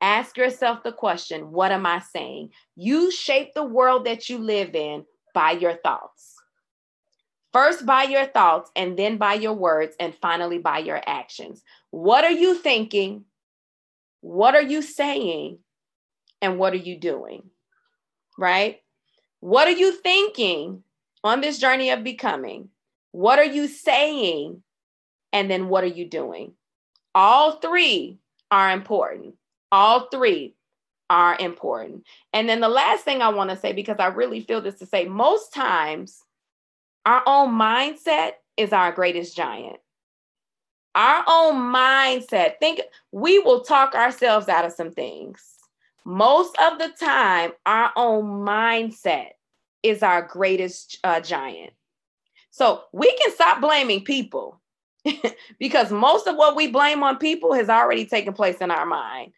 Ask yourself the question, what am I saying? You shape the world that you live in by your thoughts. First by your thoughts, and then by your words, and finally by your actions. What are you thinking? What are you saying? And what are you doing? Right? What are you thinking on this journey of becoming? What are you saying? And then what are you doing? All three are important. All three are important. And then the last thing I want to say, because I really feel this to say, most times our own mindset is our greatest giant. Our own mindset. Think we will talk ourselves out of some things. Most of the time, our own mindset is our greatest giant. So we can stop blaming people because most of what we blame on people has already taken place in our mind.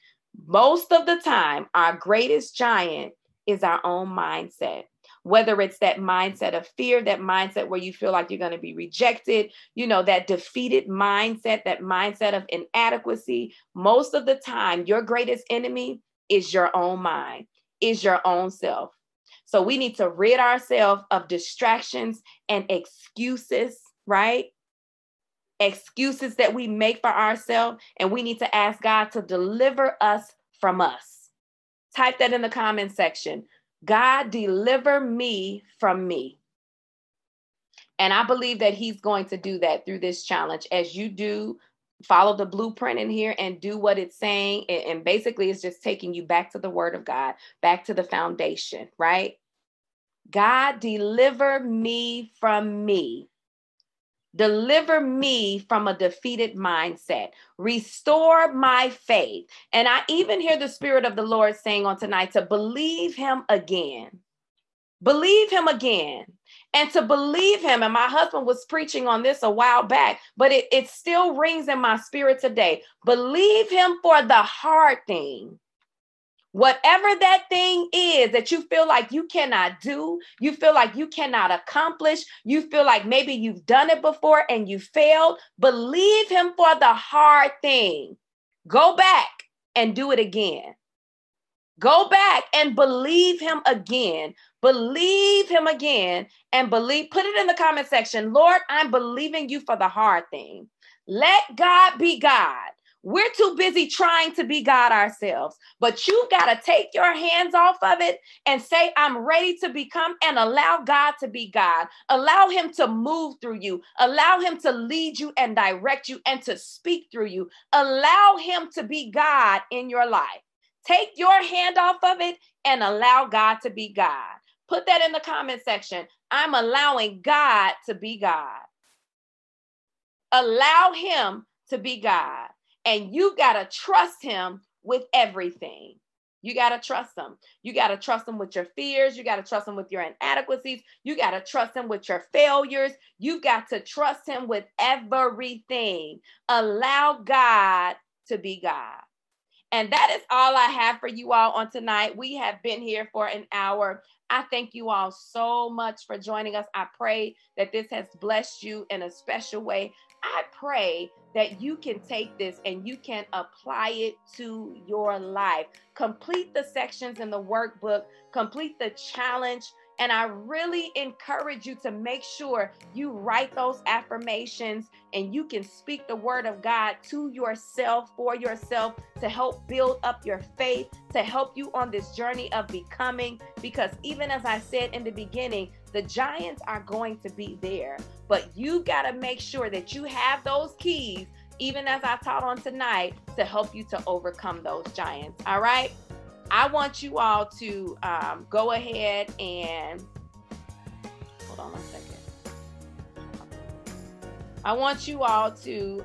Most of the time, our greatest giant is our own mindset. Whether it's that mindset of fear, that mindset where you feel like you're going to be rejected, you know, that defeated mindset, that mindset of inadequacy. Most of the time, your greatest enemy is your own mind, is your own self. So we need to rid ourselves of distractions and excuses, right? Excuses that we make for ourselves. And we need to ask God to deliver us from us. Type that in the comment section. God, deliver me from me. And I believe that he's going to do that through this challenge. As you do, follow the blueprint in here and do what it's saying. And basically, it's just taking you back to the word of God, back to the foundation, right? God, deliver me from me. Deliver me from a defeated mindset. Restore my faith. And I even hear the Spirit of the Lord saying on tonight to believe him again. Believe him again. And to believe him, and my husband was preaching on this a while back, but it still rings in my spirit today. Believe him for the hard thing. Whatever that thing is that you feel like you cannot do, you feel like you cannot accomplish, you feel like maybe you've done it before and you failed, believe him for the hard thing. Go back and do it again. Go back and believe him again. Believe him again and believe. Put it in the comment section. Lord, I'm believing you for the hard thing. Let God be God. We're too busy trying to be God ourselves, but you got to take your hands off of it and say, I'm ready to become, and allow God to be God. Allow him to move through you. Allow him to lead you and direct you and to speak through you. Allow him to be God in your life. Take your hand off of it and allow God to be God. Put that in the comment section. I'm allowing God to be God. Allow him to be God. And you got to trust him with everything. You got to trust him. You got to trust him with your fears. You got to trust him with your inadequacies. You got to trust him with your failures. You got to trust him with everything. Allow God to be God. And that is all I have for you all on tonight. We have been here for an hour. I thank you all so much for joining us. I pray that this has blessed you in a special way. I pray that you can take this and you can apply it to your life. Complete the sections in the workbook, complete the challenge. And I really encourage you to make sure you write those affirmations and you can speak the word of God to yourself, for yourself, to help build up your faith, to help you on this journey of becoming. Because even as I said in the beginning, the giants are going to be there, but you got to make sure that you have those keys, even as I taught on tonight, to help you to overcome those giants. All right. I want you all to go ahead and hold on one second. I want you all to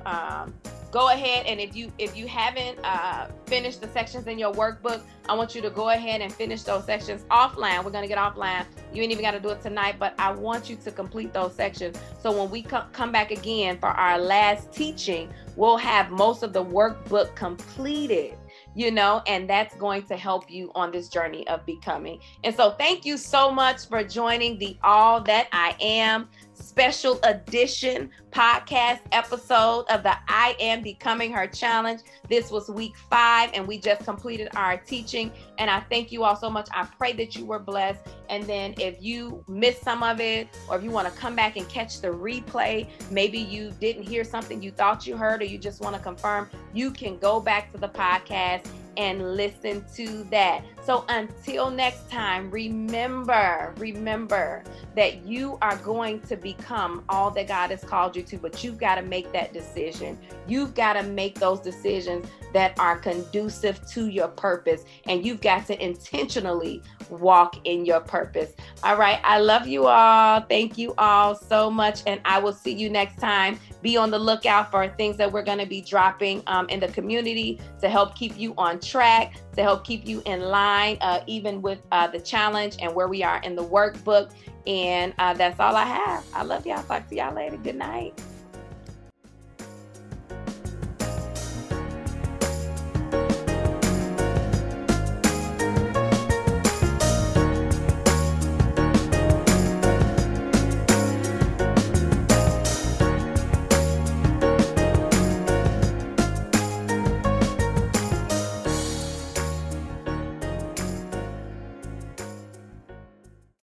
go ahead, and if you haven't finished the sections in your workbook, I want you to go ahead and finish those sections offline. We're going to get offline. You ain't even got to do it tonight, but I want you to complete those sections. So when we come back again for our last teaching, we'll have most of the workbook completed, you know, and that's going to help you on this journey of becoming. And so thank you so much for joining the All That I Am special edition podcast episode of the I Am Becoming Her Challenge. This was week 5, and we just completed our teaching. And I thank you all so much. I pray that you were blessed. And then if you missed some of it, or if you want to come back and catch the replay, maybe you didn't hear something you thought you heard, or you just want to confirm, you can go back to the podcast and listen to that. So until next time, remember that you are going to become all that God has called you to, but you've got to make that decision. You've got to make those decisions that are conducive to your purpose, and you've got to intentionally walk in your purpose. All right. I love you all. Thank you all so much. And I will see you next time. Be on the lookout for things that we're going to be dropping in the community to help keep you on track, to help keep you in line, even with the challenge and where we are in the workbook. And that's all I have. I love y'all. Talk to y'all later. Good night.